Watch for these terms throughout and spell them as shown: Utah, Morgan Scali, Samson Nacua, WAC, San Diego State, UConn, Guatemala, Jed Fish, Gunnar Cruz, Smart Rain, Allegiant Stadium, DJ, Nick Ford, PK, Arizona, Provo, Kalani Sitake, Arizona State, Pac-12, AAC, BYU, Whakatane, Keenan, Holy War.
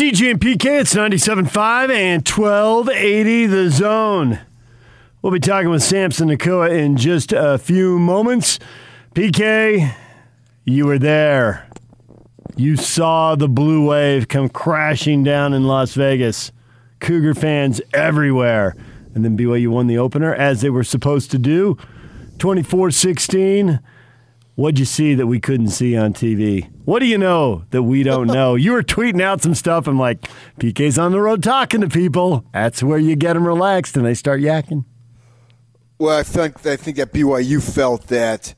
DJ and PK, it's 97.5 and 1280 The Zone. We'll be talking with Samson Nacua in just a few moments. PK, you were there. You saw the blue wave come crashing down in Las Vegas. Cougar fans everywhere. And then BYU won the opener, as they were supposed to do, 24-16. What'd you see that we couldn't see on TV? What do you know that we don't know? You were tweeting out some stuff. I'm like, PK's on the road talking to people. That's where you get them relaxed, and they start yakking. Well, I think that BYU felt that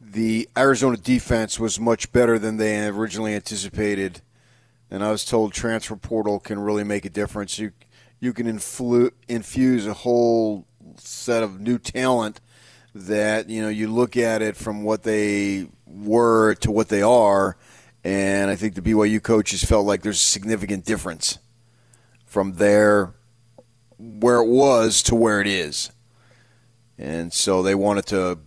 the Arizona defense was much better than they originally anticipated, and I was told transfer portal can really make a difference. You can infuse a whole set of new talent that, you know, you look at it from what they were to what they are, and I think the BYU coaches felt like there's a significant difference from there, where it was to where it is. And so they wanted to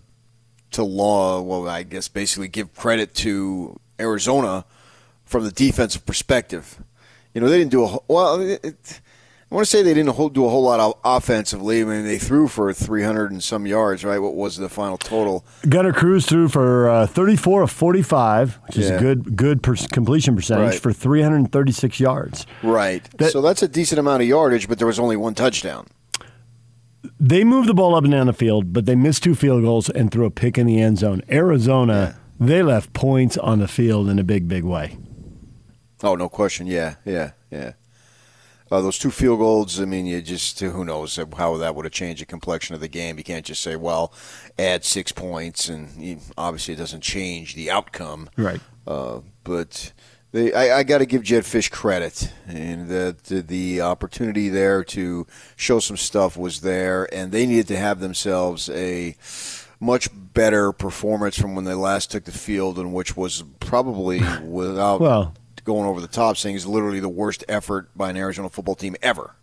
basically give credit to Arizona from the defensive perspective. You know, they didn't do I want to say they didn't do a whole lot of offensively. I mean, they threw for 300 and some yards, right? What was the final total? Gunnar Cruz threw for 34 of 45, which is a good completion percentage, for 336 yards. Right. So that's a decent amount of yardage, but there was only one touchdown. They moved the ball up and down the field, but they missed two field goals and threw a pick in the end zone. Arizona, they left points on the field in a big, big way. Oh, no question. Yeah. Those two field goals, I mean, you just, who knows how that would have changed the complexion of the game. You can't just say, well, add 6 points, and obviously it doesn't change the outcome. Right. But I got to give Jed Fish credit, and the opportunity there to show some stuff was there, and they needed to have themselves a much better performance from when they last took the field, and which was probably without... well, going over the top, saying is literally the worst effort by an Arizona football team ever.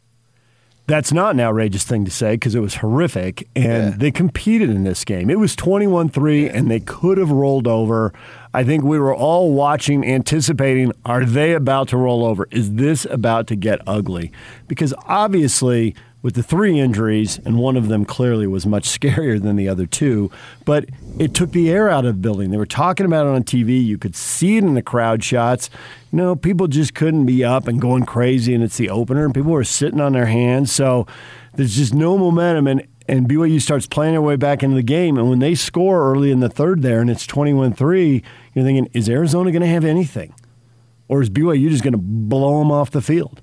That's not an outrageous thing to say, because it was horrific, and they competed in this game. It was 21-3, and they could have rolled over. I think we were all watching, anticipating, are they about to roll over? Is this about to get ugly? Because obviously, with the three injuries, and one of them clearly was much scarier than the other two, but it took the air out of the building. They were talking about it on TV. You could see it in the crowd shots. You know, people just couldn't be up and going crazy, and it's the opener, and people were sitting on their hands. So there's just no momentum, and BYU starts playing their way back into the game. And when they score early in the third there, and it's 21-3, you're thinking, is Arizona going to have anything? Or is BYU just going to blow them off the field?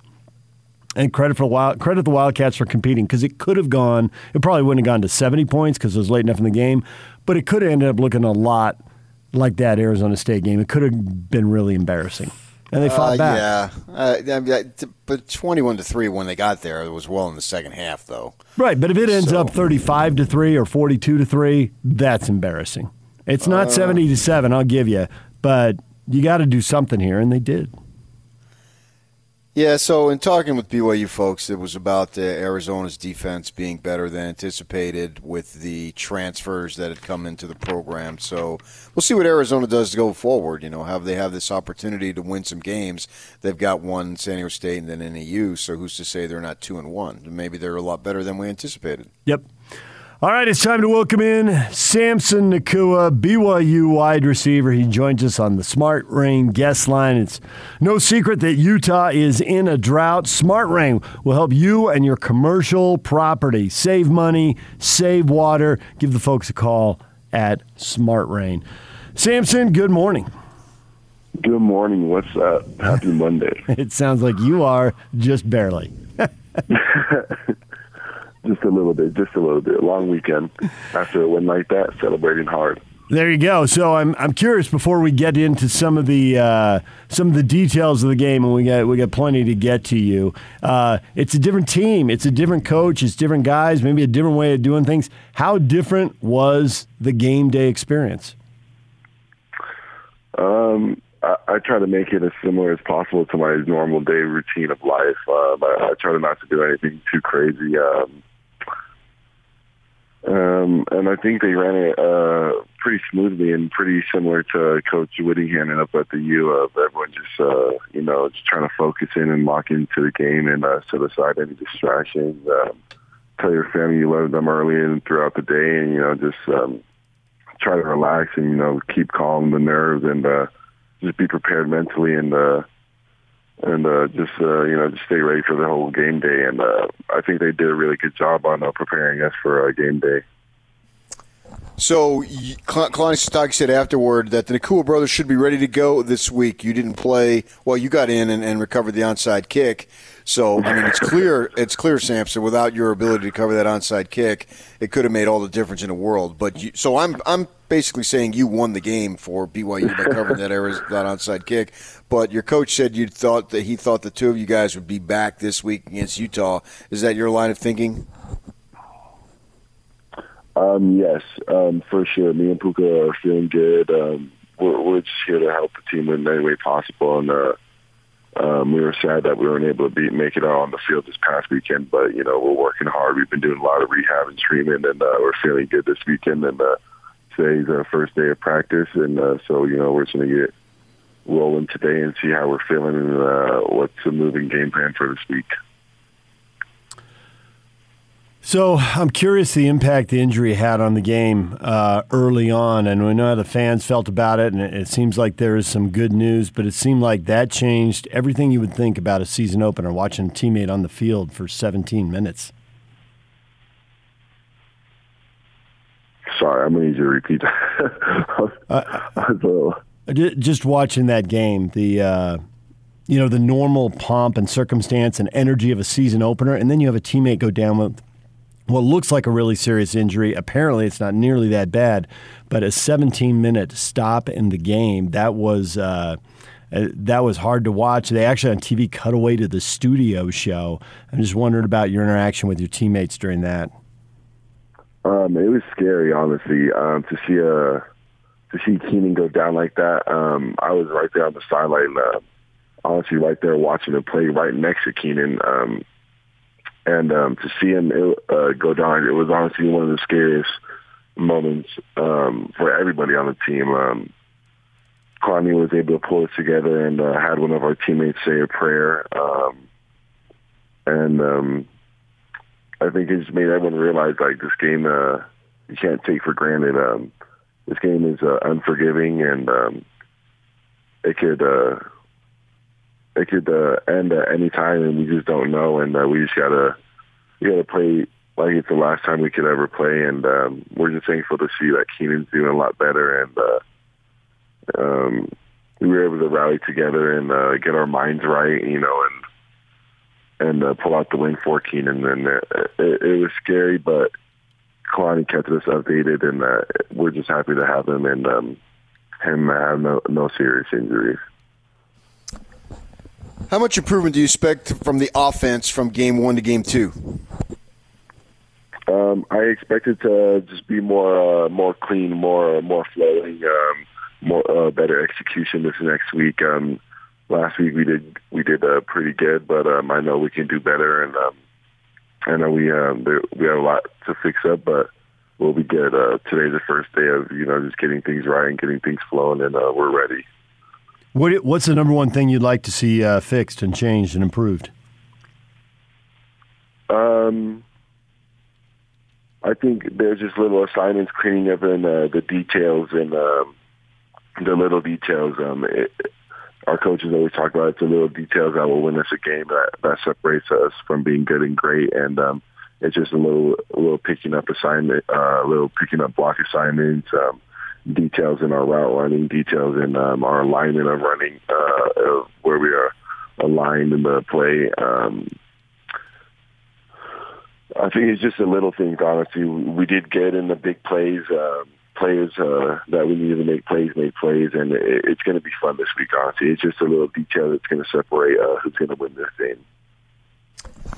And credit the Wildcats for competing, because it could have gone, it probably wouldn't have gone to 70 points because it was late enough in the game, but it could have ended up looking a lot like that Arizona State game. It could have been really embarrassing. And they fought back. But 21-3 when they got there, it was well in the second half, though. Right, but if it ends up 35-3 or 42-3, that's embarrassing. It's not 70-7, I'll give you, but you got to do something here, and they did. Yeah, so in talking with BYU folks, it was about Arizona's defense being better than anticipated with the transfers that had come into the program. So we'll see what Arizona does to go forward. You know, have they have this opportunity to win some games? They've got one, San Diego State, and then NAU. So who's to say they're not 2-1? Maybe they're a lot better than we anticipated. Yep. All right, it's time to welcome in Samson Nacua, BYU wide receiver. He joins us on the Smart Rain guest line. It's no secret that Utah is in a drought. Smart Rain will help you and your commercial property save money, save water. Give the folks a call at Smart Rain. Samson, good morning. Good morning. What's up? Happy Monday. It sounds like you are, just barely. Just a little bit. Long weekend after a win like that, celebrating hard. There you go. So I'm curious, before we get into some of the details of the game, and we got plenty to get to you. It's a different team. It's a different coach. It's different guys. Maybe a different way of doing things. How different was the game day experience? I try to make it as similar as possible to my normal day routine of life. I try not to do anything too crazy. And I think they ran it pretty smoothly and pretty similar to Coach Whittingham up at the U of everyone just, just trying to focus in and lock into the game and set aside any distractions. Tell your family you love them early and throughout the day and, try to relax and, keep calm the nerves and just be prepared mentally and just stay ready for the whole game day. And I think they did a really good job on preparing us for game day. So, Kalani Sitake said afterward that the Nacua brothers should be ready to go this week. You didn't play. Well, you got in and recovered the onside kick. So, I mean, it's clear, Samson, without your ability to cover that onside kick, it could have made all the difference in the world. But I'm basically saying you won the game for BYU by covering that onside kick. But your coach said he thought the two of you guys would be back this week against Utah. Is that your line of thinking? Yes, for sure. Me and Puka are feeling good. We're just here to help the team in any way possible. And we were sad that we weren't able to make it out on the field this past weekend. But, we're working hard. We've been doing a lot of rehab and treatment, and we're feeling good this weekend. And today's our first day of practice. And so we're just going to get rolling today and see how we're feeling and what's the moving game plan for this week. So I'm curious the impact the injury had on the game early on, and we know how the fans felt about it, and it seems like there is some good news, but it seemed like that changed everything you would think about a season opener, watching a teammate on the field for 17 minutes. Sorry, I'm going to need you to repeat that. Just watching that game, the normal pomp and circumstance and energy of a season opener, and then you have a teammate go down with what looks like a really serious injury. Apparently, it's not nearly that bad, but a 17-minute stop in the game, that was hard to watch. They actually on TV cut away to the studio show. I'm just wondering about your interaction with your teammates during that. It was scary, honestly, to see Keenan go down like that. I was right there on the sideline, honestly, right there watching him play right next to Keenan. And to see him go down, it was honestly one of the scariest moments for everybody on the team. Kalani was able to pull it together and had one of our teammates say a prayer. And I think it just made everyone realize, this game you can't take for granted. This game is unforgiving, and it could end at any time, and we just don't know. And we just gotta play like it's the last time we could ever play. And we're just thankful to see that Keenan's doing a lot better, and we were able to rally together and get our minds right, and pull out the win for Keenan. And it was scary, but Kalani kept us updated, and we're just happy to have him and him have no serious injuries. How much improvement do you expect from the offense from game one to game two? I expect it to just be more clean, more flowing, more better execution this next week. Last week we did pretty good, but I know we can do better, and I know we have a lot to fix up, but we'll be good. Today's the first day of just getting things right and getting things flowing, and we're ready. What's the number one thing you'd like to see fixed and changed and improved? I think there's just little assignments, cleaning up in the details and the little details. Our coaches always talk about the little details that will win us a game, that separates us from being good and great. And it's just a little picking up assignment, little picking up block assignments. Details in our route running, details in our alignment of running, of where we are aligned in the play. I think it's just the little things, honestly. We did good in the big plays. Players that we needed to make plays, and it's going to be fun this week, honestly. It's just a little detail that's going to separate who's going to win this game.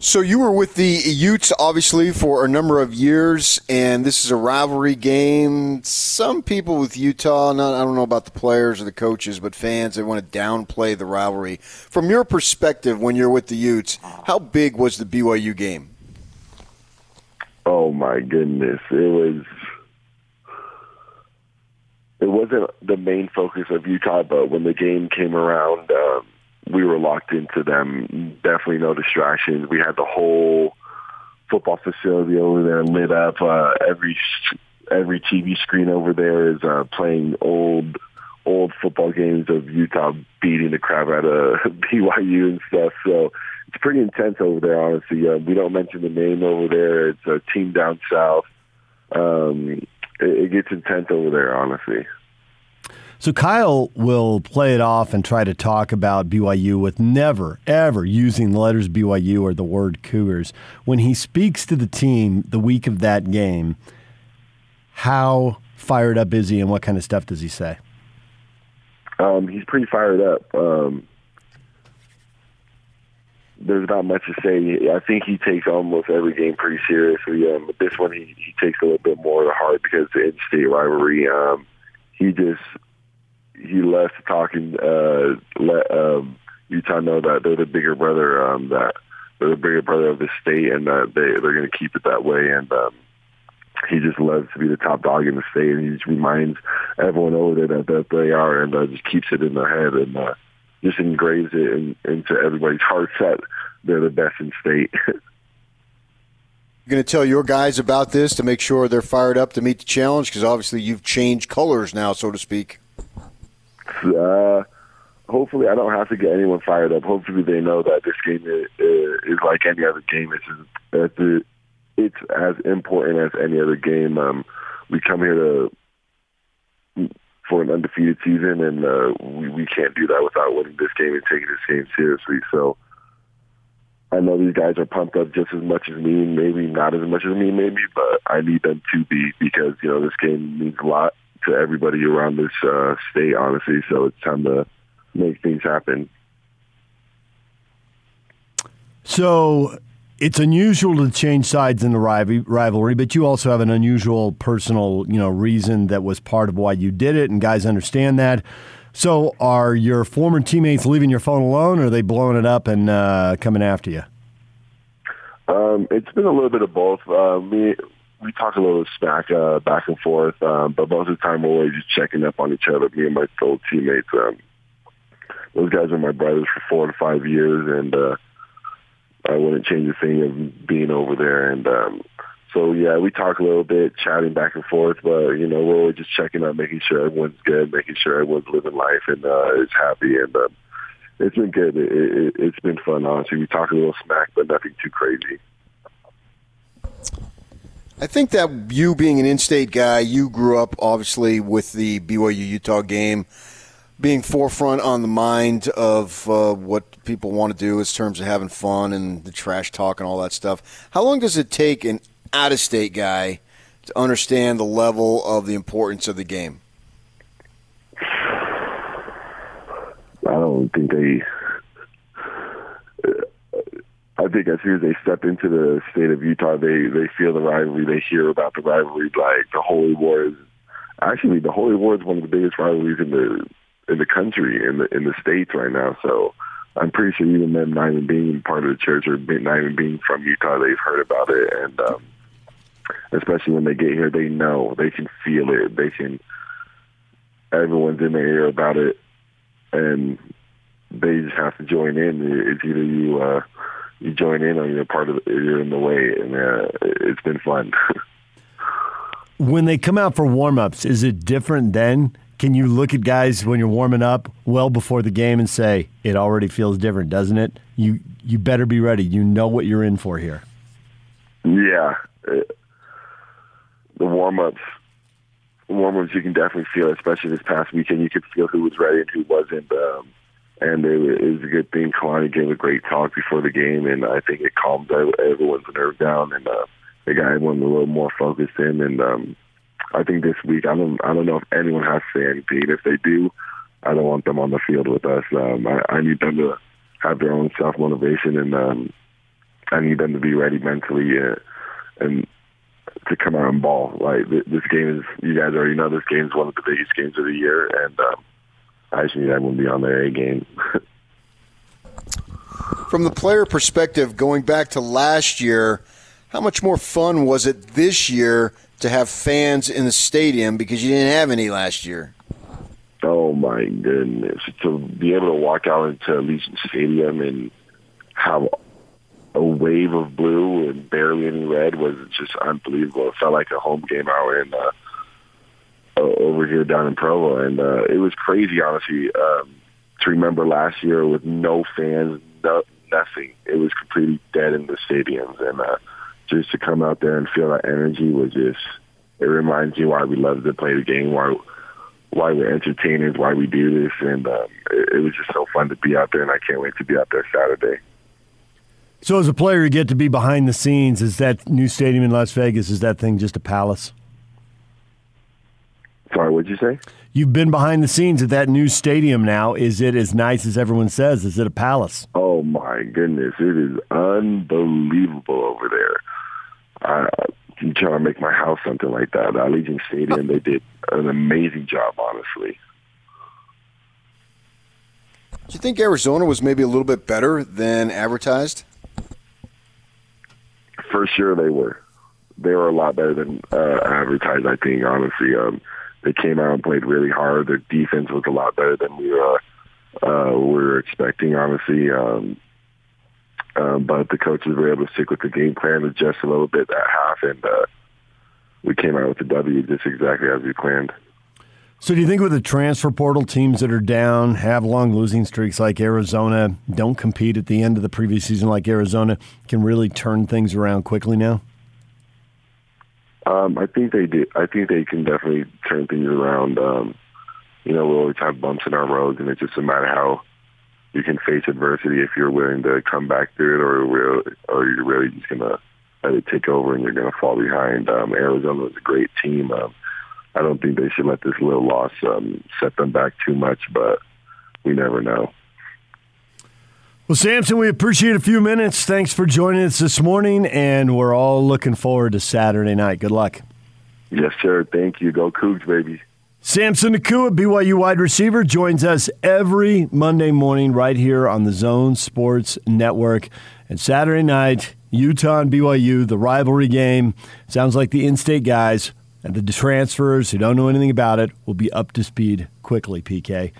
So you were with the Utes, obviously, for a number of years, and this is a rivalry game. Some people with Utah, I don't know about the players or the coaches, but fans, they want to downplay the rivalry. From your perspective when you're with the Utes, how big was the BYU game? Oh my goodness. It wasn't the main focus of Utah, but when the game came around, we were locked into them. Definitely no distractions. We had the whole football facility over there lit up. Every TV screen over there is playing old football games of Utah beating the crap out of BYU and stuff. So it's pretty intense over there, honestly. We don't mention the name over there. It's a team down south. It gets intense over there, honestly. So Kyle will play it off and try to talk about BYU with never, ever using the letters BYU or the word Cougars. When he speaks to the team the week of that game, how fired up is he and what kind of stuff does he say? He's pretty fired up. There's not much to say. I think he takes almost every game pretty seriously. But this one, he takes a little bit more to heart because of the in-state rivalry. He loves to talk and let Utah know that they're the bigger brother, that they're the bigger brother of the state, and that they're going to keep it that way. And he just loves to be the top dog in the state, and he just reminds everyone over there that they are, and just keeps it in their head and just engraves it into everybody's hearts that they're the best in state. You're going to tell your guys about this to make sure they're fired up to meet the challenge, because obviously you've changed colors now, so to speak. Hopefully I don't have to get anyone fired up. Hopefully they know that this game is like any other game. It's as important as any other game. We come here for an undefeated season, and we can't do that without winning this game and taking this game seriously. So I know these guys are pumped up just as much as me, maybe not as much as me, maybe, but I need them to be because, this game means a lot to everybody around this state, honestly. So it's time to make things happen. So it's unusual to change sides in the rivalry, but you also have an unusual personal, reason that was part of why you did it, and guys understand that. So are your former teammates leaving your phone alone, or are they blowing it up and coming after you? It's been a little bit of both. We talk a little smack back and forth, but most of the time we're always just checking up on each other, me and my old teammates. Those guys are my brothers for 4 to 5 years, and I wouldn't change a thing of being over there. And we talk a little bit, chatting back and forth, but, we're always just checking up, making sure everyone's good, making sure everyone's living life and is happy. And it's been good. It's been fun, honestly. We talk a little smack, but nothing too crazy. I think that you being an in-state guy, you grew up obviously with the BYU-Utah game being forefront on the mind of what people want to do in terms of having fun and the trash talk and all that stuff. How long does it take an out-of-state guy to understand the level of the importance of the game? I think as soon as they step into the state of Utah, they feel the rivalry. They hear about the rivalry, like the Holy War. The Holy War is one of the biggest rivalries in the country, in the states right now. So I'm pretty sure even them not even being part of the church or not even being from Utah, they've heard about it. And especially when they get here, they know. They can feel it. Everyone's in their ear about it, and they just have to join in. It's either you join in, or you're in the way, and it's been fun. When they come out for warm-ups, is it different then? Can you look at guys when you're warming up well before the game and say, it already feels different, doesn't it? You better be ready. You know what you're in for here. Yeah. The warm-ups you can definitely feel, especially this past weekend. You could feel who was ready and who wasn't. And it was a good thing. Kalani gave a great talk before the game, and I think it calmed everyone's nerve down, and it got everyone a little more focused in. And I think this week, I don't know if anyone has to say anything. If they do, I don't want them on the field with us. I need them to have their own self-motivation, and I need them to be ready mentally and to come out and ball. Like this game is, you guys already know, this game is one of the biggest games of the year, and I just need everyone to be on their A game. From the player perspective, going back to last year, How much more fun was it this year to have fans in the stadium because you didn't have any last year? Oh, my goodness. To be able to walk out into Allegiant Stadium and have a wave of blue and barely any red was just unbelievable. It felt like a home game out in over here down in Provo. And it was crazy, honestly, to remember last year with no fans, nothing. It was completely dead in the stadiums. And just to come out there and feel that energy was just, it reminds you why we love to play the game, why we're entertainers, why we do this. And it was just so fun to be out there, and I can't wait to be out there Saturday. So as a player, you get to be behind the scenes. Is that new stadium in Las Vegas, is that thing just a palace? Sorry, what'd you say? You've been behind the scenes at that new stadium now. Is it as nice as everyone says? Is it a palace? Oh, my goodness. It is unbelievable over there. I'm trying to make my house something like that. Allegiant Stadium, they did an amazing job, honestly. Do you think Arizona was maybe a little bit better than advertised? For sure they were. They were a lot better than advertised, I think, honestly. They came out and played really hard. Their defense was a lot better than we were expecting, honestly. But the coaches were able to stick with the game plan, adjust a little bit that half, and we came out with the W just exactly as we planned. So do you think with the transfer portal, teams that are down, have long losing streaks like Arizona, don't compete at the end of the previous season like Arizona, can really turn things around quickly now? I think they do. I think they can definitely turn things around. We always have bumps in our roads, and it's just a matter how you can face adversity if you're willing to come back through it, or you're really just going to let it take over and you're going to fall behind. Arizona is a great team. I don't think they should let this little loss set them back too much, but we never know. Well, Samson, we appreciate a few minutes. Thanks for joining us this morning, and we're all looking forward to Saturday night. Good luck. Yes, sir. Thank you. Go Cougs, baby. Samson Nacua, BYU wide receiver, joins us every Monday morning right here on the Zone Sports Network. And Saturday night, Utah and BYU, the rivalry game. Sounds like the in-state guys and the transfers who don't know anything about it will be up to speed quickly, PK.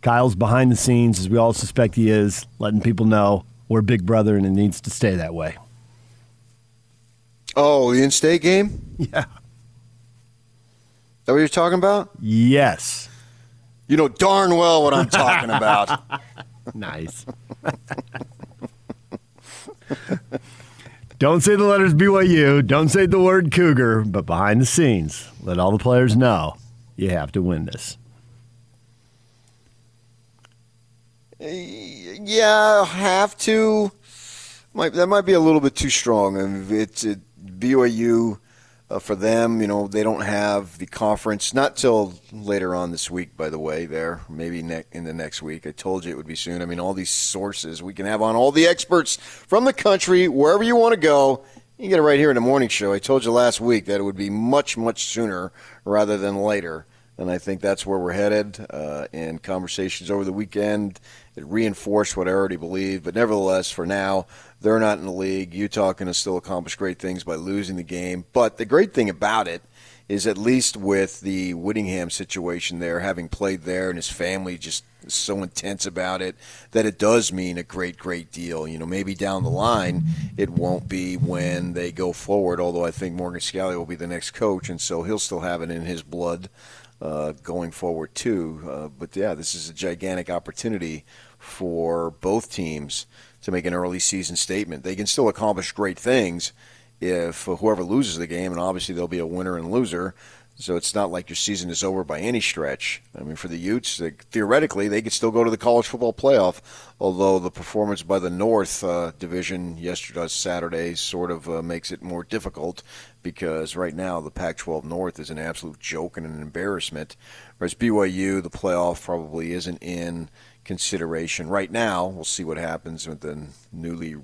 Kyle's behind the scenes, as we all suspect he is, letting people know we're Big Brother and it needs to stay that way. Oh, the in-state game? Yeah. Is that what you're talking about? Yes. You know darn well what I'm talking about. Nice. Don't say the letters BYU. Don't say the word Cougar. But behind the scenes, let all the players know you have to win this. Yeah, have to. That might be a little bit too strong. It's BYU for them. They don't have the conference. Not till later on this week, by the way. There, maybe in the next week. I told you it would be soon. All these sources we can have on, all the experts from the country, wherever you want to go. You can get it right here in the morning show. I told you last week that it would be much, much sooner rather than later. And I think that's where we're headed. In conversations over the weekend, it reinforced what I already believed. But nevertheless, for now, they're not in the league. Utah can still accomplish great things by losing the game. But the great thing about it is, at least with the Whittingham situation there, having played there and his family just so intense about it, that it does mean a great, great deal. Maybe down the line it won't be when they go forward, although I think Morgan Scali will be the next coach, and so he'll still have it in his blood. Going forward, too. But, yeah, this is a gigantic opportunity for both teams to make an early season statement. They can still accomplish great things if whoever loses the game, and obviously there'll be a winner and loser, so it's not like your season is over by any stretch. For the Utes, theoretically, they could still go to the college football playoff, although the performance by the North Division yesterday, Saturday, sort of makes it more difficult because right now the Pac-12 North is an absolute joke and an embarrassment, whereas BYU, the playoff probably isn't in consideration right now. We'll see what happens with the newly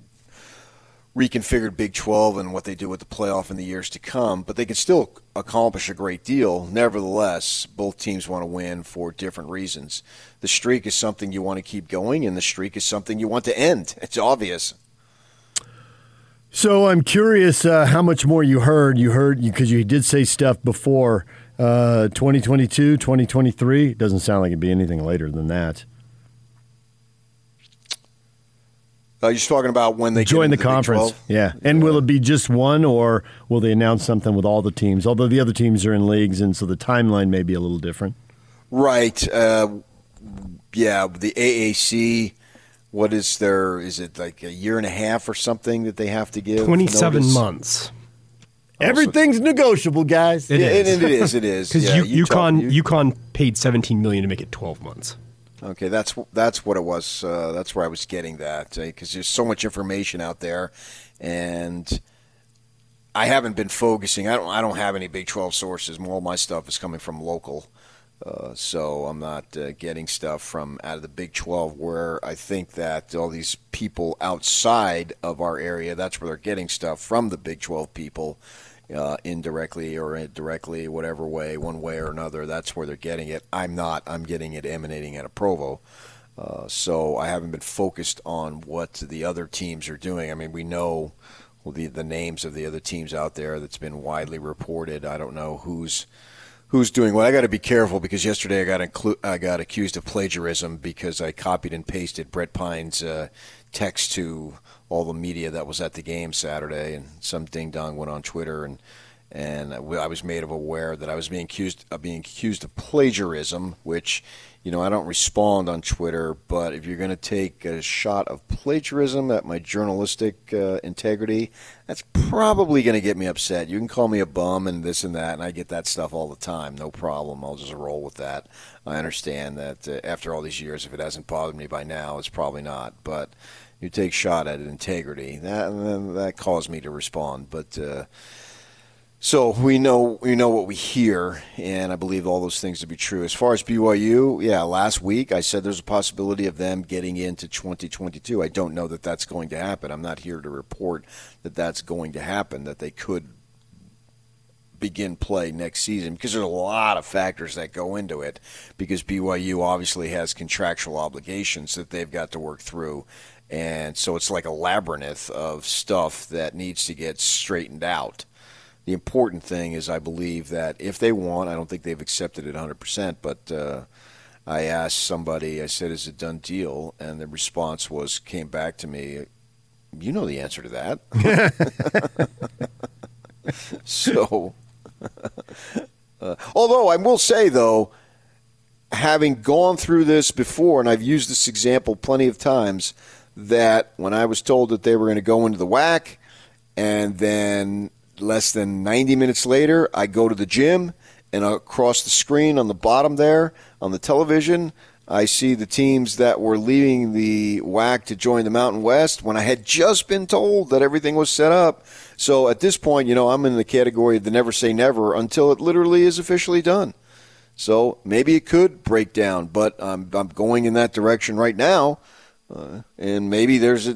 reconfigured Big 12 and what they do with the playoff in the years to come, but they can still accomplish a great deal. Nevertheless, both teams want to win for different reasons. The streak is something you want to keep going, and the streak is something you want to end. It's obvious. So I'm curious how much more you heard. Because you did say stuff before 2022, 2023. It doesn't sound like it'd be anything later than that. You're talking about when they join the conference. Yeah. And will it be just one, or will they announce something with all the teams? Although the other teams are in leagues, and so the timeline may be a little different. Right. Yeah, the AAC, what is their, is it like a year and a half or something that they have to give? 27 notice? Months. Everything's negotiable, guys. It is. Because UConn paid $17 million to make it 12 months. Okay, that's what it was. That's where I was getting that, because there's so much information out there, and I haven't been focusing. I don't have any Big 12 sources. All my stuff is coming from local, so I'm not getting stuff from out of the Big 12. Where I think that all these people outside of our area, that's where they're getting stuff from, the Big 12 people. Indirectly or directly, whatever way, one way or another, that's where they're getting it. I'm not. I'm getting it emanating out of Provo. So I haven't been focused on what the other teams are doing. I mean, we know the names of the other teams out there that's been widely reported. I don't know who's doing what. I got to be careful, because yesterday I got accused of plagiarism because I copied and pasted Brett Pine's text to all the media that was at the game Saturday, and some ding-dong went on Twitter, and I was made aware that I was being accused of plagiarism, which, you know, I don't respond on Twitter, but if you're going to take a shot of plagiarism at my journalistic integrity, that's probably going to get me upset. You can call me a bum and this and that, and I get that stuff all the time. No problem. I'll just roll with that. I understand that after all these years, if it hasn't bothered me by now, it's probably not, but you take shot at integrity, that caused me to respond. But so we know what we hear, and I believe all those things to be true. As far as BYU, yeah, last week I said there's a possibility of them getting into 2022. I don't know that that's going to happen. I'm not here to report that that's going to happen, that they could begin play next season, because there's a lot of factors that go into it, because BYU obviously has contractual obligations that they've got to work through. And so it's like a labyrinth of stuff that needs to get straightened out. The important thing is, I believe that if they want, I don't think they've accepted it 100%, but I asked somebody, I said, is it a done deal? And the response came back to me, you know the answer to that. So, although I will say, though, having gone through this before, and I've used this example plenty of times, that when I was told that they were going to go into the WAC, and then less than 90 minutes later, I go to the gym, and across the screen on the bottom there, on the television, I see the teams that were leaving the WAC to join the Mountain West, when I had just been told that everything was set up. So at this point, you know, I'm in the category of the never say never until it literally is officially done. So maybe it could break down, but I'm going in that direction right now. And maybe until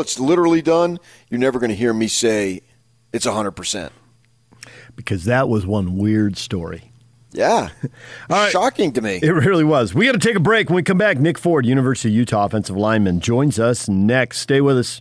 it's literally done, you're never going to hear me say it's 100%. Because that was one weird story. Yeah. All right. Shocking to me. It really was. We got to take a break. When we come back, Nick Ford, University of Utah offensive lineman, joins us next. Stay with us.